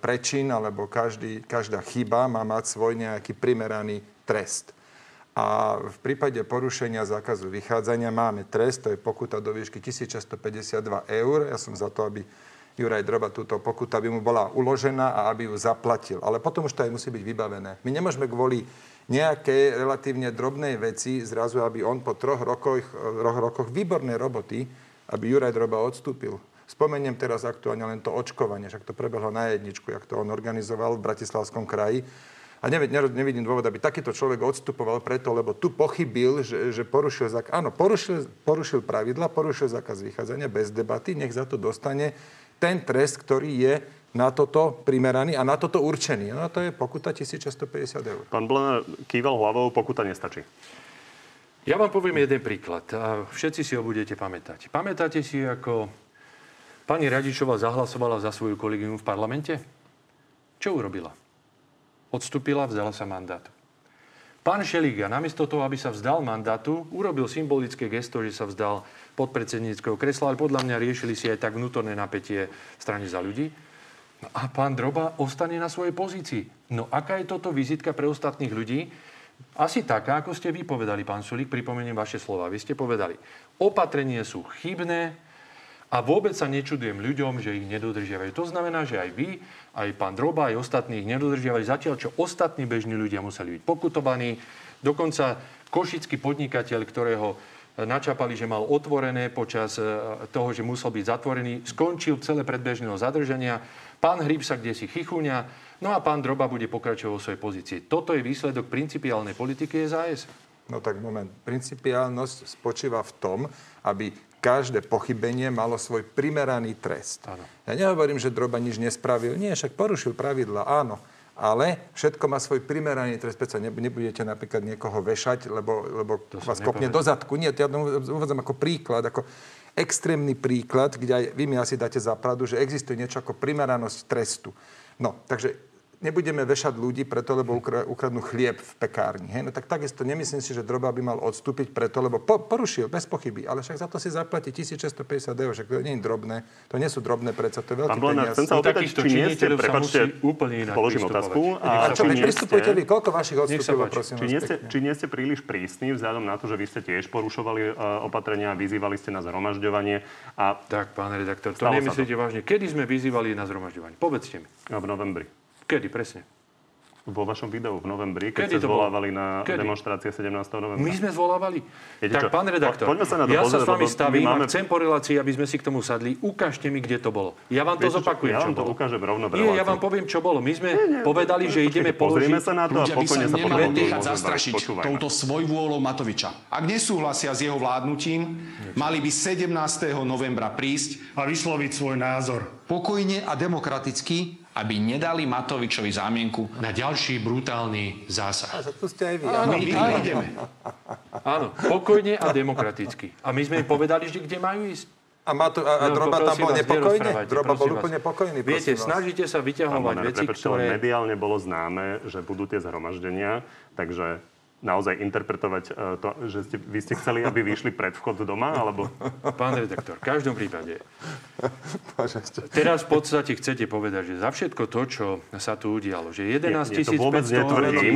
prečin alebo každá chyba má mať svoj nejaký primeraný trest. A v prípade porušenia zákazu vychádzania máme trest, to je pokuta do výšky 1652 €. Ja som za to, aby Juraj Droba túto pokuta, aby mu bola uložená a aby ju zaplatil. Ale potom už to aj musí byť vybavené. My nemôžeme kvôli nejakej relatívne drobnej veci zrazu, aby on po troch rokoch výbornej roboty, aby Juraj Droba odstúpil. Spomeniem teraz aktuálne len to očkovanie, však to prebehlo na jedničku, jak to on organizoval v Bratislavskom kraji. A nevidím dôvod, aby takýto človek odstupoval preto, lebo tu pochybil, že porušil zákaz. Áno, porušil pravidla, porušil zákaz vychádzania bez debaty. Nech za to dostane ten trest, ktorý je na toto primeraný a na toto určený. No a to je pokuta 1650 €. Pán Blanár kýval hlavou, pokuta nestačí. Ja vám poviem jeden príklad a všetci si ho budete pamätať. Pamätáte si, ako pani Radičová zahlasovala za svoju kolegyňu v parlamente? Čo urobila? Odstúpila, vzdala sa mandátu. Pán Šeliga, namiesto toho, aby sa vzdal mandátu, urobil symbolické gesto, že sa vzdal podpredsedníckeho kresla, ale podľa mňa riešili si aj tak vnútorné napätie v strane Za ľudí. No a pán Droba ostane na svojej pozícii. No aká je toto vizitka pre ostatných ľudí? Asi taká, ako ste vy povedali, pán Sulík, pripomeniem vaše slova. Vy ste povedali, opatrenia sú chybné, a vôbec sa nečudujem ľuďom, že ich nedodržiavajú. To znamená, že aj vy, aj pán Droba, aj ostatní ich nedodržiavajú. Zatiaľ, čo ostatní bežní ľudia museli byť pokutovaní. Dokonca košický podnikateľ, ktorého načapali, že mal otvorené počas toho, že musel byť zatvorený, skončil celé predbežného zadržania. Pán Hríb sa kdesi chichúňa. No a pán Droba bude pokračovať vo svojej pozícii. Toto je výsledok principiálnej politiky SAS. No tak moment. Principiálnosť spočíva v tom, aby každé pochybenie malo svoj primeraný trest. Áno. Ja nehovorím, že Droba nič nespravil. Nie, však porušil pravidla, áno. Ale všetko má svoj primeraný trest. Preto nebudete napríklad niekoho vešať, lebo vás kopne do zadku. Nie, ja uvádzam ako príklad, ako extrémny príklad, kde aj vy mi asi dáte za pravdu, že existuje niečo ako primeranosť trestu. No, takže nebudeme vešať ľudí preto, lebo ukradnú chlieb v pekárni. Hej? No tak takisto nemyslím si, že Droba by mal odstúpiť preto, lebo porušil, bez pochyby. Ale však za to si zaplatí 1650 €, že to nie je drobné. To nie sú drobné, predsa to je veľký peniaz. Chcem sa opýtať, či nie ste, prepáčte, položím otázku. A čo, pristupujte vy, koľko vašich odstúpilo, prosím vás pekne. Či nie ste príliš prísni vzhľadom na to, že vy ste tiež porušovali opatrenia, vyzývali ste na zhromažďovanie a... Tak, pán redaktor, to nemyslíte vážne. Kedy sme vyzývali na zhromažďovanie? Povedzte mi. V novembri. Kedy presne? Vo vašom videu v novembri, keď ste zvolávali na demonštrácie 17. novembra. My sme zvolávali. Tak, pán redaktor, ja sa s vami stavím a chcem po relácii, aby sme si k tomu sadli. Ukážte mi, kde to bolo. Ja vám to zopakujem, čo bolo. Ja vám to ukážem rovno v relácii. Nie, ja vám poviem, čo bolo. My sme povedali, že ideme položiť... Pozrieme sa na to a pokojne sa podľa môžeme zastrašiť touto svojvôľou Matoviča. Ak nesúhlasia s jeho vládnutím, mali by 17. novembra prísť a vysloviť svoj názor. Pokojne a demokraticky, aby nedali Matovičovi zámienku na ďalší brutálny zásah. A tu ste aj vy. Áno, my ideme. Áno, pokojne a demokraticky. A my sme im povedali, že kde majú ísť. A Droba tam bol nepokojný? Droba bol úplne pokojný. Viete, snažíte sa vyťahovať veci, ktoré... Mediálne bolo známe, že budú tie zhromaždenia, takže naozaj interpretovať to, že vy ste chceli, aby vyšli pred vchod doma, alebo... Pán redaktor, v každom prípade. Teraz v podstate chcete povedať, že za všetko to, čo sa tu udialo, že 11 500... To vôbec netvrdím,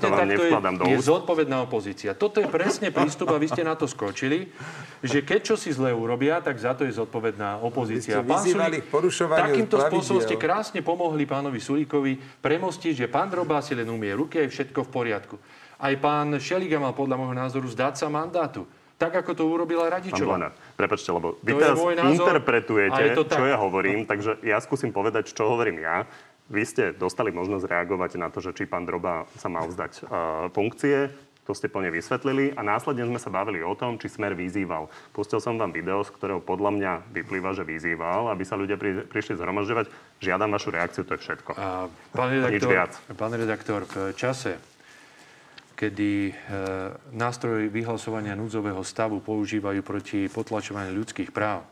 to vám nevkladám do úst. Je zodpovedná opozícia. Toto je presne prístup, a vy ste na to skočili, že keď čo si zle urobia, tak za to je zodpovedná opozícia. Pán Sulík, takýmto spôsobom ste krásne pomohli pánovi Sulíkovi premostiť, že pán Droba si len umie ruky, je všetko v poriadku. Aj pán Šeliga mal podľa môjho názoru zdať sa mandátu. Tak, ako to urobila Radičová. Prepáčte, lebo vy teraz interpretujete, čo ja hovorím, takže ja skúsim povedať, čo hovorím ja. Vy ste dostali možnosť reagovať na to, že či pán Droba sa mal vzdať funkcie. To ste plne vysvetlili a následne sme sa bavili o tom, či Smer vyzýval. Pustil som vám video, z ktorého podľa mňa vyplýva, že vyzýval, aby sa ľudia prišli zhromažďovať. Žiadam vašu reakciu, to je všetko. Pán redaktor, v čase, kedy nástroj vyhlasovania núdzového stavu používajú proti potlačovaniu ľudských práv,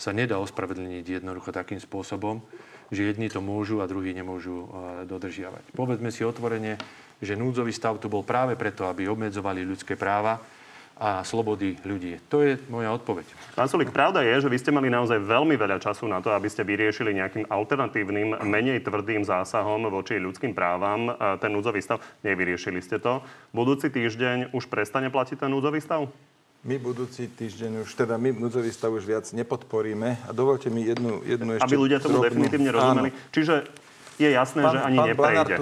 sa nedá ospravedlniť jednoducho takým spôsobom, že jedni to môžu a druhí nemôžu dodržiavať. Povedzme si otvorene, že núdzový stav tu bol práve preto, aby obmedzovali ľudské práva a slobody ľudí. To je moja odpoveď. Pán Sulík, pravda je, že vy ste mali naozaj veľmi veľa času na to, aby ste vyriešili nejakým alternatívnym, menej tvrdým zásahom voči ľudským právam ten núdzový stav. Nevyriešili ste to. Budúci týždeň už prestane platiť ten núdzový stav? My núdzový stav už viac nepodporíme. A dovolte mi jednu ešte... Aby ľudia tomu definitívne rozumeli. Áno. Čiže... je jasné, že ani neprejde.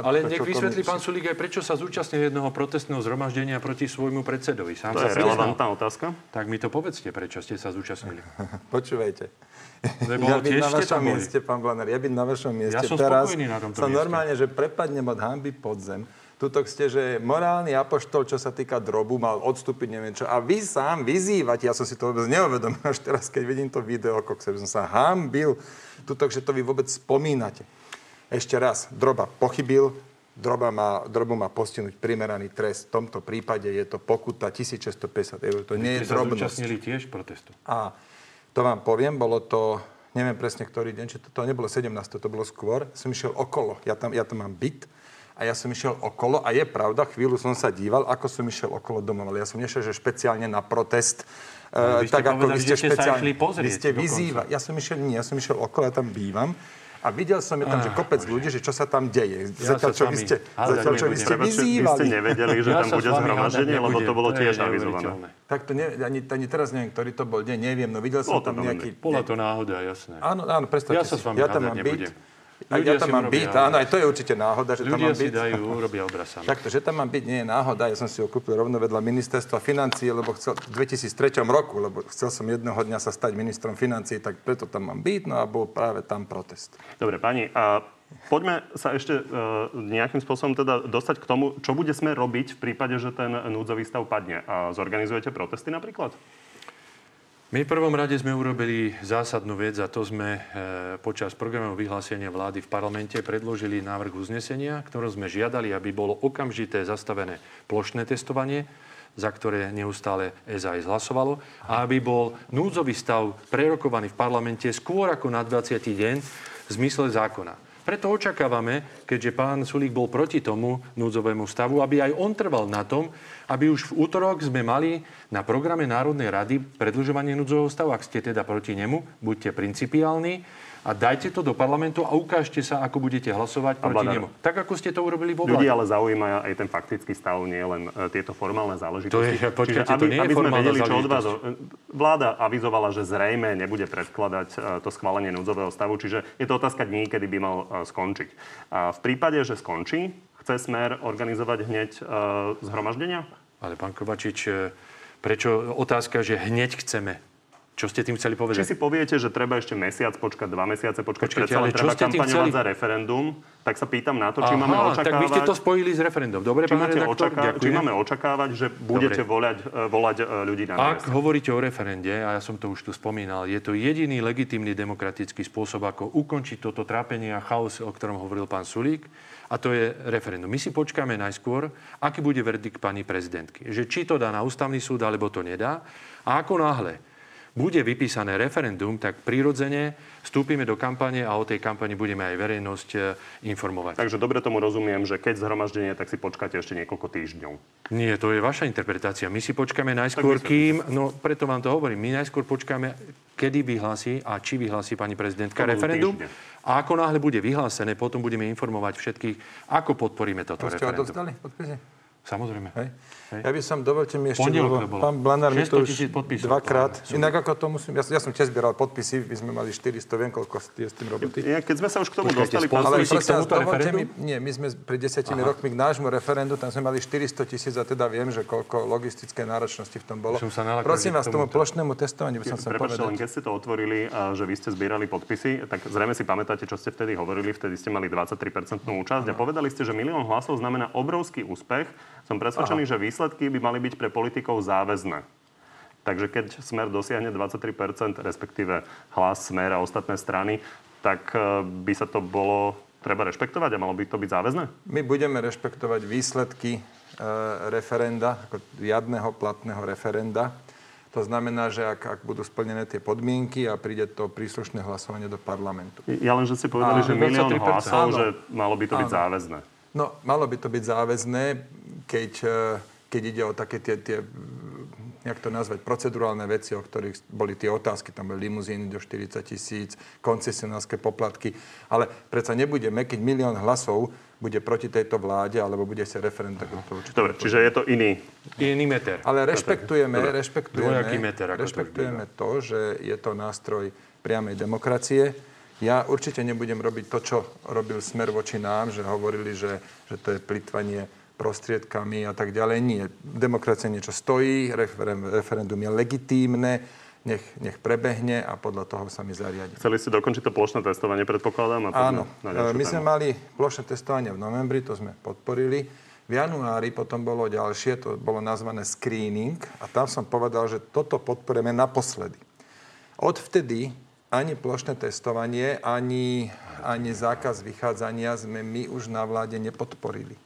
Ale nech vysvetlí pán Sulík aj, prečo sa zúčastnil jednoho protestného zhromaždenia proti svojmu predsedovi. To je relevantná otázka. Tak mi to povedzte, prečo ste sa zúčastnili. Počúvajte. Ja byť na vašom mieste, pán Blanár, teraz sa normálne, že prepadnem od hanby pod zem. Tuto ste, že morálny apoštol, čo sa týka Drobu, mal odstúpiť, neviem čo. A vy sám vyzývate, ja som si to vôbec neuvedomil až teraz, keď vidím to video, ktoré som sa hanbil. Tuto, že to vy vôbec spomínate. Ešte raz, Droba pochybil, Drobu má postihnúť primeraný trest. V tomto prípade je to pokuta 1650 €. To nie je drobnosť. Ste sa zúčastnili tiež protestu. A to vám poviem, bolo to, neviem presne ktorý deň, či to nebolo 17, to bolo skôr. Som išiel okolo, ja tam mám byt a ja som išiel okolo a je pravda, chvíľu som sa díval, ako som išiel okolo domov, ale ja som nešiel, že špeciálne na protest. Tak ako vy ste špeciálne, vy ste vyzývali. Ja som išiel okolo, ja tam bývam. A videl som je tam, že kopec ľudí, že čo sa tam deje. Zatiaľ, čo vy ste vyzývali. Vy ste nevedeli, že tam bude zhromaždenie, lebo to bolo tiež avizované. Tak to ani teraz neviem, ktorý to bol deň, neviem, no videl som tam nejaký... Bola to náhoda, jasné. Áno, predstavte si. Ja sa s vami hádať nebudem. Ja tam mám byť, áno, aj to je určite náhoda, že tam mám byť. Ľudia si dajú, robia obraz sami. Takto, že tam mám byť, nie je náhoda. Ja som si ho kúpil rovno vedľa ministerstva financií, lebo chcel v 2003 roku, lebo chcel som jedného dňa sa stať ministrom financií, tak preto tam mám byť, no a bol práve tam protest. Dobre, pani, a poďme sa ešte nejakým spôsobom teda dostať k tomu, čo bude Smer robiť v prípade, že ten núdzový stav padne. A zorganizujete protesty napríklad? My v prvom rade sme urobili zásadnú vec a to sme počas programového vyhlásenia vlády v parlamente predložili návrh uznesenia, ktorom sme žiadali, aby bolo okamžité zastavené plošné testovanie, za ktoré neustále SAS hlasovalo, a aby bol núdzový stav prerokovaný v parlamente skôr ako na 20. deň v zmysle zákona. Preto očakávame, keďže pán Sulík bol proti tomu núdzovému stavu, aby aj on trval na tom, aby už v utorok sme mali na programe Národnej rady predĺžovanie núdzového stavu. Ak ste teda proti nemu, buďte principiálni a dajte to do parlamentu a ukážte sa, ako budete hlasovať proti nemu. Tak, ako ste to urobili vo vláde. Ľudí ale zaujíma aj ten faktický stav, nie len tieto formálne záležitosti. Aby sme vedeli, čo od vás... Vláda avizovala, že zrejme nebude predkladať to schválenie núdzového stavu, čiže je to otázka dní, kedy by mal skončiť. A v prípade, že skončí, chce Smer organizovať hneď zhromaždenia? Ale pán Kovačič, prečo otázka, že hneď chceme? Čo ste tým chceli povedať? Či si poviete, že treba ešte mesiac počkať, 2 mesiace počkať, predsa len treba kampaňovať za referendum, tak sa pýtam na to, či máme očakávať... Tak vy ste to spojili s referendum. Dobre, pán redaktor, ďakujem. Či máme očakávať, že budete volať ľudí na mieste? Ak hovoríte o referende, a ja som to už tu spomínal, je to jediný legitímny demokratický spôsob, ako ukončiť toto trápenie a chaos, o ktorom hovoril pán Sulík, a to je referendum. My si počkáme najskôr, aký bude verdikt pani prezidentky. Že či to dá na Ústavný súd, alebo to nedá. A ako náhle bude vypísané referendum, tak prirodzene vstúpime do kampane a o tej kampani budeme aj verejnosť informovať. Takže dobre tomu rozumiem, že keď zhromaždenie, tak si počkáte ešte niekoľko týždňov. Nie, to je vaša interpretácia. My si počkáme najskôr, kým... No, preto vám to hovorím. My najskôr počkáme, kedy vyhlási a či vyhlási pani prezidentka referendum. A ako náhle bude vyhlásené, potom budeme informovať všetkých, ako podporíme toto referendum. Samozrejme. Hej. Ja by som, dovolte mi ešte, pán Blanár mi to už dvakrát, inak ako to musím, ja som tiež zbieral podpisy, my sme mali 400, viem koľko je s tým roboty. Ja, keď sme sa už k tomu dostali, ale prosím, dovolte mi, nie, my sme pred 10 rokmi k nášmu referendu, tam sme mali 400,000 a teda viem, že koľko logistické náročnosti v tom bolo. Prosím vás, tomu plošnému testovaniu by som sa povedal. Keď ste to otvorili, že vy ste zbierali podpisy, tak zrejme si pamätáte, čo ste vtedy hovorili, vtedy ste mali 23% účasť a povedali ste, že 1 000 000 hlasov znamená obrovský úspech. Som presvedčený, že výsledky by mali byť pre politikov záväzné. Takže keď Smer dosiahne 23%, respektíve Hlas, Smer a ostatné strany, tak by sa to bolo treba rešpektovať a malo by to byť záväzné? My budeme rešpektovať výsledky referenda, ako riadneho platného referenda. To znamená, že ak budú splnené tie podmienky a príde to príslušné hlasovanie do parlamentu. Ja len, že ste povedali, že 1 000 000 hlasov, že malo by to byť záväzné. No, malo by to byť záväzné, keď ide o také tie, jak to nazvať, procedurálne veci, o ktorých boli tie otázky, tam boli limuzíny do 40,000, koncesionárske poplatky, ale predsa nebudeme, keď 1 000 000 hlasov bude proti tejto vláde, alebo bude sa referendum. Dobre, čiže je to iný meter. Ale rešpektujeme to, že je to nástroj priamej demokracie. Ja určite nebudem robiť to, čo robil Smer voči nám, že hovorili, že to je plytvanie prostriedkami a tak ďalej. Nie. Demokracia niečo stojí, referendum je legitímne, nech prebehne a podľa toho sa mi zariadi. Chceli ste dokončiť to plošné testovanie, predpokladám? Áno. My sme mali plošné testovanie v novembri, to sme podporili. V januári potom bolo ďalšie, to bolo nazvané screening a tam som povedal, že toto podporujeme naposledy. Odvtedy ani plošné testovanie, ani zákaz vychádzania sme my už na vláde nepodporili.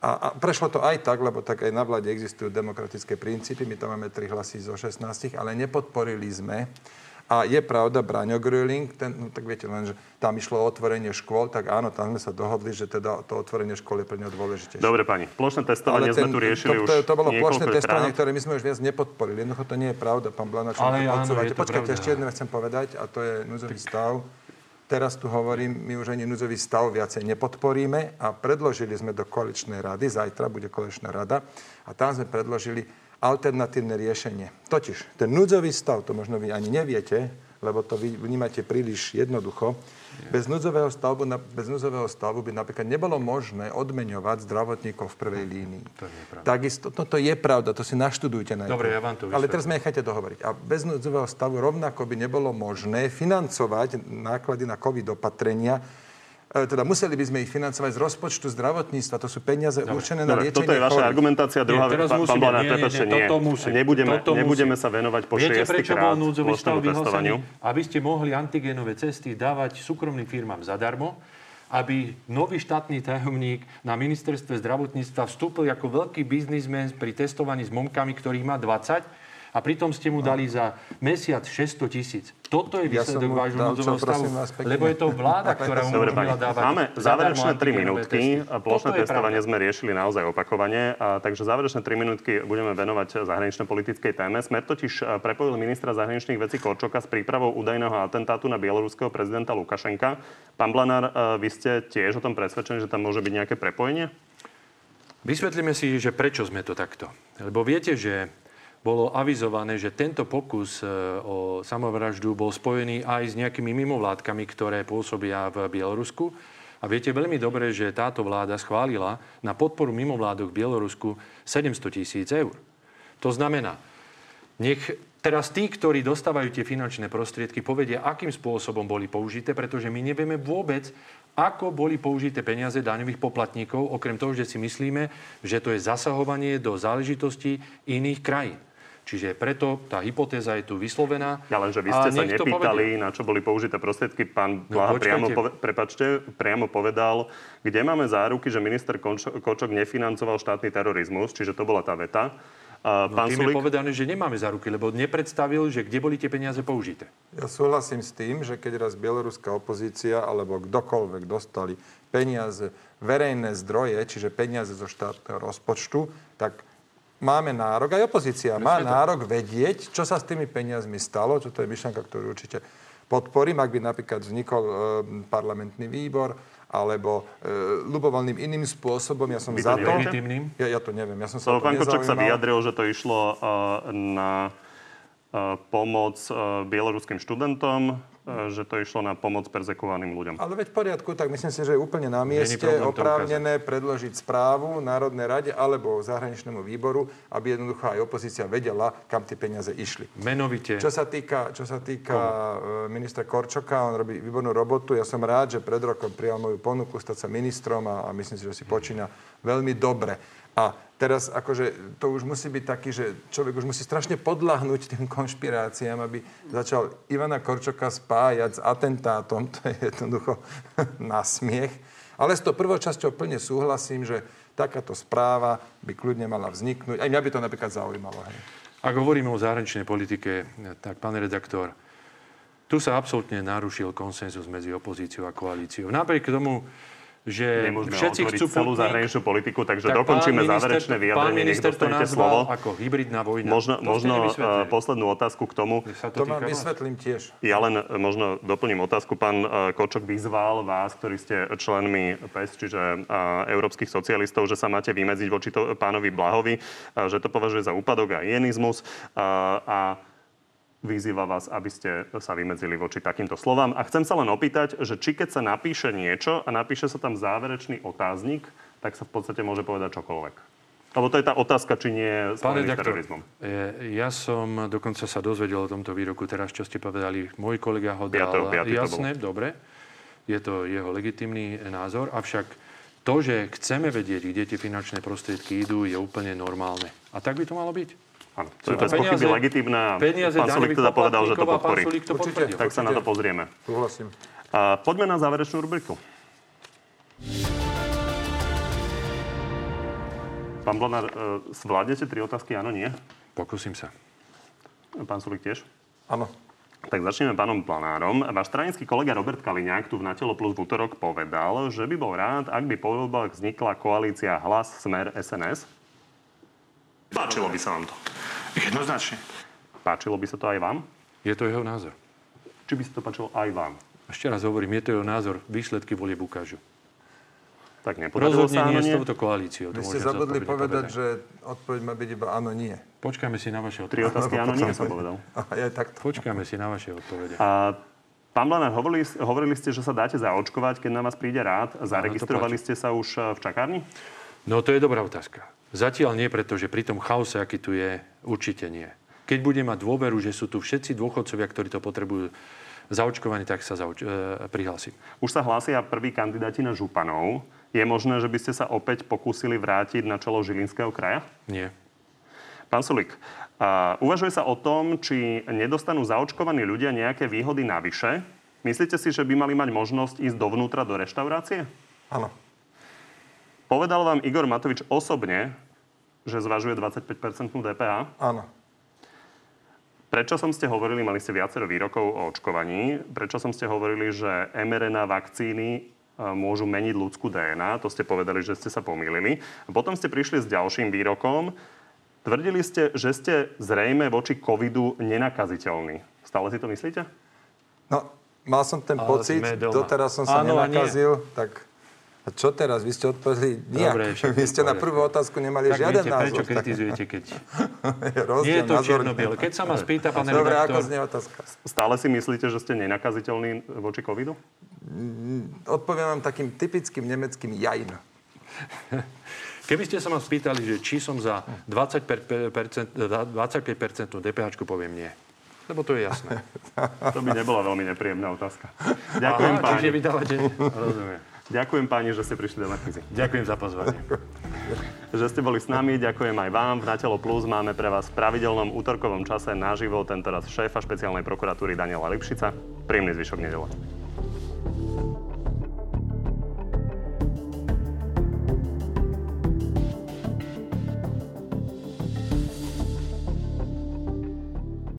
A prešlo to aj tak, lebo tak aj na vláde existujú demokratické princípy. My tam máme 3 hlasy zo 16, ale nepodporili sme. A je pravda, Braňo Gröhling, tak viete len, že tam išlo o otvorenie škôl, tak áno, tam sme sa dohodli, že teda to otvorenie škôl je pre ňo dôležitejšie. Dobre, pani, plošné testovanie sme tu riešili už niekoľko. To bolo plošné testovanie, ktoré my sme už viac nepodporili. Jednoducho to nie je pravda, pán Blanár, čo mi odsúvate. Počkajte, ešte jedno chcem povedať, a to je núdzový stav. Teraz tu hovorím, my už ani núdzový stav viacej nepodporíme a predložili sme do koaličnej rady, zajtra bude koaličná rada a tam sme predložili alternatívne riešenie. Totiž ten núdzový stav, to možno vy ani neviete, lebo to vy vnímate príliš jednoducho, bez núdzového stavu by napríklad nebolo možné odmeňovať zdravotníkov v prvej línii. To nie je pravda. Takisto, to je pravda, to si naštudujte najprv. Dobre, ja vám to vysvetlím. Ale teraz ma nechajte dohovoriť. A bez núdzového stavu rovnako by nebolo možné financovať náklady na COVID opatrenia. Teda museli by sme ich financovať z rozpočtu zdravotníctva. To sú peniaze určené na liečenie. Toto je vaša argumentácia. Druhá vec, pán Blanár, pretože nebudeme sa venovať po 6-krát plošnému testovaniu. Aby ste mohli antigénové cesty dávať súkromným firmám zadarmo, aby nový štátny tajomník na ministerstve zdravotníctva vstúpil ako veľký biznismen pri testovaní s momkami, ktorých má 20, a pritom ste mu dali za mesiac 600,000. Toto je výsledok vášho núdzového stavu, lebo je to vláda, ktorá umožnila dávať. Máme záverečné 3 minútky. Plošné testovanie sme riešili naozaj opakovane, takže záverečné 3 minútky budeme venovať zahraničnej politickej téme. Smer totiž prepojil ministra zahraničných vecí Korčoka s prípravou údajného atentátu na bieloruského prezidenta Lukašenka. Pán Blanár, vy ste tiež o tom presvedčení, že tam môže byť nejaké prepojenie? Vysvetlíme si, že prečo sme to takto. Lebo viete, že bolo avizované, že tento pokus o samovraždu bol spojený aj s nejakými mimovládkami, ktoré pôsobia v Bielorusku. A viete veľmi dobre, že táto vláda schválila na podporu mimovládok v Bielorusku 700,000 eur. To znamená, nech teraz tí, ktorí dostávajú tie finančné prostriedky, povedia, akým spôsobom boli použité, pretože my nevieme vôbec, ako boli použité peniaze daňových poplatníkov, okrem toho, že si myslíme, že to je zasahovanie do záležitostí iných krajín. Čiže preto tá hypotéza je tu vyslovená. Ja lenže vy ste sa nepýtali, na čo boli použité prostriedky. Pán Blaha priamo povedal, kde máme záruky, že minister Korčok nefinancoval štátny terorizmus, čiže to bola tá veta. Tým je povedané, že nemáme záruky, lebo nepredstavil, že kde boli tie peniaze použité. Ja súhlasím s tým, že keď raz bieloruská opozícia alebo kdokoľvek dostali peniaze, verejné zdroje, čiže peniaze zo štátneho rozpočtu, tak máme nárok, aj opozícia má nárok vedieť, čo sa s tými peniazmi stalo. Čo to je myšlienka, ktorú určite podporím, ak by napríklad vznikol parlamentný výbor, alebo ľubovoľným iným spôsobom. Ja som by za to... Ja to neviem, ja som sa o to nezaujímal. Pán Korčok sa vyjadril, že to išlo na pomoc bieloruským študentom, že to išlo na pomoc perzekovaným ľuďom. Ale veď v poriadku, tak myslím si, že je úplne na mieste oprávnené predložiť správu Národnej rade alebo zahraničnému výboru, aby jednoducho aj opozícia vedela, kam tie peniaze išli. Menovite. Čo sa týka ministra Korčoka, on robí výbornú robotu. Ja som rád, že pred rokom prijal moju ponuku stať sa ministrom a myslím si, že si počína veľmi dobre. A teraz akože to už musí byť taký, že človek už musí strašne podľahnúť tým konšpiráciám, aby začal Ivana Korčoka spájať s atentátom. To je jednoducho na smiech. Ale s tou prvou časťou plne súhlasím, že takáto správa by kľudne mala vzniknúť. Aj mňa by to napríklad zaujímalo. Hej. Ak hovoríme o zahraničnej politike, tak pán redaktor, tu sa absolútne narušil konsenzus medzi opozíciou a koalíciou. Napriek tomu, že nemôžeme otvoriť celú zahraničnú politiku, takže tak dokončíme záverečné vyjadrenie. Pán minister to nazval ako hybridná vojna. Možno poslednú otázku k tomu. To vám vysvetlím tiež. Ja len možno doplním otázku. Pán Korčok vyzval vás, ktorí ste členmi PES, čiže európskych socialistov, že sa máte vymedziť voči pánovi Blahovi, že to považuje za úpadok a hyenizmus a vyzýva vás, aby ste sa vymedzili voči takýmto slovám. A chcem sa len opýtať, že či keď sa napíše niečo a napíše sa tam záverečný otáznik, tak sa v podstate môže povedať čokoľvek. Lebo to je tá otázka, či nie je spojený s terorizmom. Ja som dokonca sa dozvedel o tomto výroku teraz, čo ste povedali. Môj kolega ho dal. Jasné, dobre. Je to jeho legitímny názor. Avšak to, že chceme vedieť, kde tie finančné prostriedky idú, je úplne normálne. A tak by to malo byť. Áno, to je spochyby legitímna. Pán Sulík teda povedal, že to podporí. Určite, tak sa na to pozrieme. Súhlasím. Poďme na záverečnú rubriku. Pán Blanár, zvládnete 3 otázky? Áno, nie? Pokúsim sa. Pán Sulík tiež? Áno. Tak začneme pánom Blanárom. Váš stranický kolega Robert Kaliňák tu v Na telo plus v útorok povedal, že by bol rád, ak by po voľbách vznikla koalícia Hlas, Smer, SNS. Páčilo by sa vám to? Jednoznačne. Páčilo by sa to aj vám? Je to jeho názor. Či by sa to páčilo aj vám? Ešte raz hovorím, je to jeho názor. Výsledky volieb ukážu. Tak nepodarilo sa áno, nie? Rozhodne nie s touto koalíciou. Vy ste zabudli povedať, že odpoveď má byť iba áno, nie. Počkáme si na vaše odpoveď. 3 otázky áno, nie som povedal. Ja takto. Počkáme si na vaše odpovede. Pán Blanár, hovorili ste, že sa dáte zaočkovať, keď na vás príde rád. Zaregistrovali ste sa už v čakárni? No to je dobrá otázka. Zatiaľ nie, pretože pri tom chaose, aký tu je, určite nie. Keď bude mať dôveru, že sú tu všetci dôchodcovia, ktorí to potrebujú zaočkovanie, tak sa prihlásim. Už sa hlásia prví kandidáti na županov. Je možné, že by ste sa opäť pokúsili vrátiť na čelo Žilinského kraja? Nie. Pán Sulík, uvažuje sa o tom, či nedostanú zaočkovaní ľudia nejaké výhody navyše. Myslíte si, že by mali mať možnosť ísť dovnútra do reštaurácie? Áno. Povedal vám Igor Matovič osobne, že zvažuje 25% DPH? Áno. Predčasom ste hovorili, mali ste viacero výrokov o očkovaní, predčasom ste hovorili, že mRNA vakcíny môžu meniť ľudskú DNA, to ste povedali, že ste sa pomýlili. Potom ste prišli s ďalším výrokom, tvrdili ste, že ste zrejme voči covidu nenakaziteľní. Stále si to myslíte? No, mal som ten pocit, doteraz som sa nenakazil, tak... A čo teraz? Vy ste odpovedli nijak. Dobre, vy ste na prvú otázku nemali tak žiaden názor. Prečo kritizujete, keď... Nie je to čierno-biele. Keď sa ma spýta, pán redaktor... Dobre, ako znie otázka. Stále si myslíte, že ste nenakaziteľní voči covidu? Odpoviem vám takým typickým nemeckým jajn. Keby ste sa ma spýtali, že či som za 25% DPH, poviem nie. Lebo to je jasné. To by nebola veľmi nepríjemná otázka. Ďakujem, páni. Čiže vy dávate... Rozumiem. Ďakujem páni, že ste prišli do Markízy. Ďakujem za pozvanie. Že ste boli s nami, ďakujem aj vám. V Na telo plus máme pre vás v pravidelnom útorkovom čase naživo tentoraz šéfa špeciálnej prokuratúry Daniela Lipšica. Príjemný zvyšok nedele.